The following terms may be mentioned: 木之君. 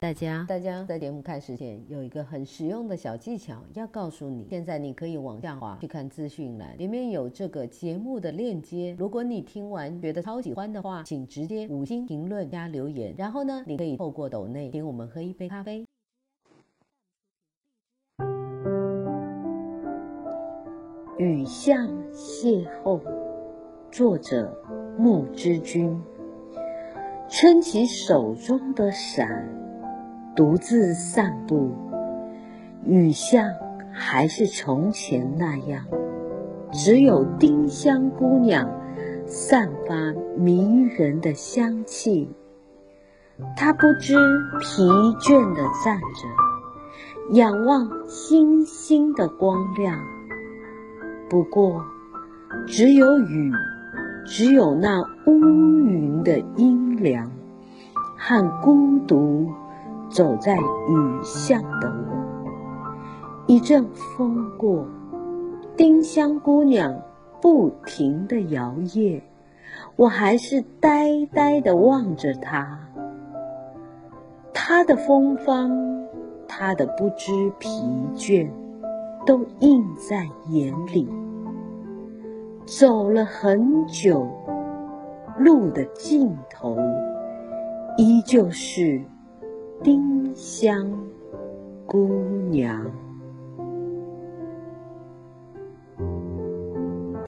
大家在节目开始前有一个很实用的小技巧要告诉你，现在你可以往下滑去看资讯栏，里面有这个节目的链接。如果你听完觉得超喜欢的话，请直接5星评论加留言，然后呢你可以透过抖内请我们喝一杯咖啡。与象邂逅，作者木之君。撑起手中的伞，独自散步，雨巷还是从前那样，只有丁香姑娘散发迷人的香气。她不知疲倦地站着，仰望星星的光亮。不过，只有雨，只有那乌云的阴凉，和孤独走在雨巷的我。一阵风过，丁香姑娘不停地摇曳，我还是呆呆地望着她。她的芬芳，她的不知疲倦，都映在眼里。走了很久，路的尽头依旧是丁香姑娘。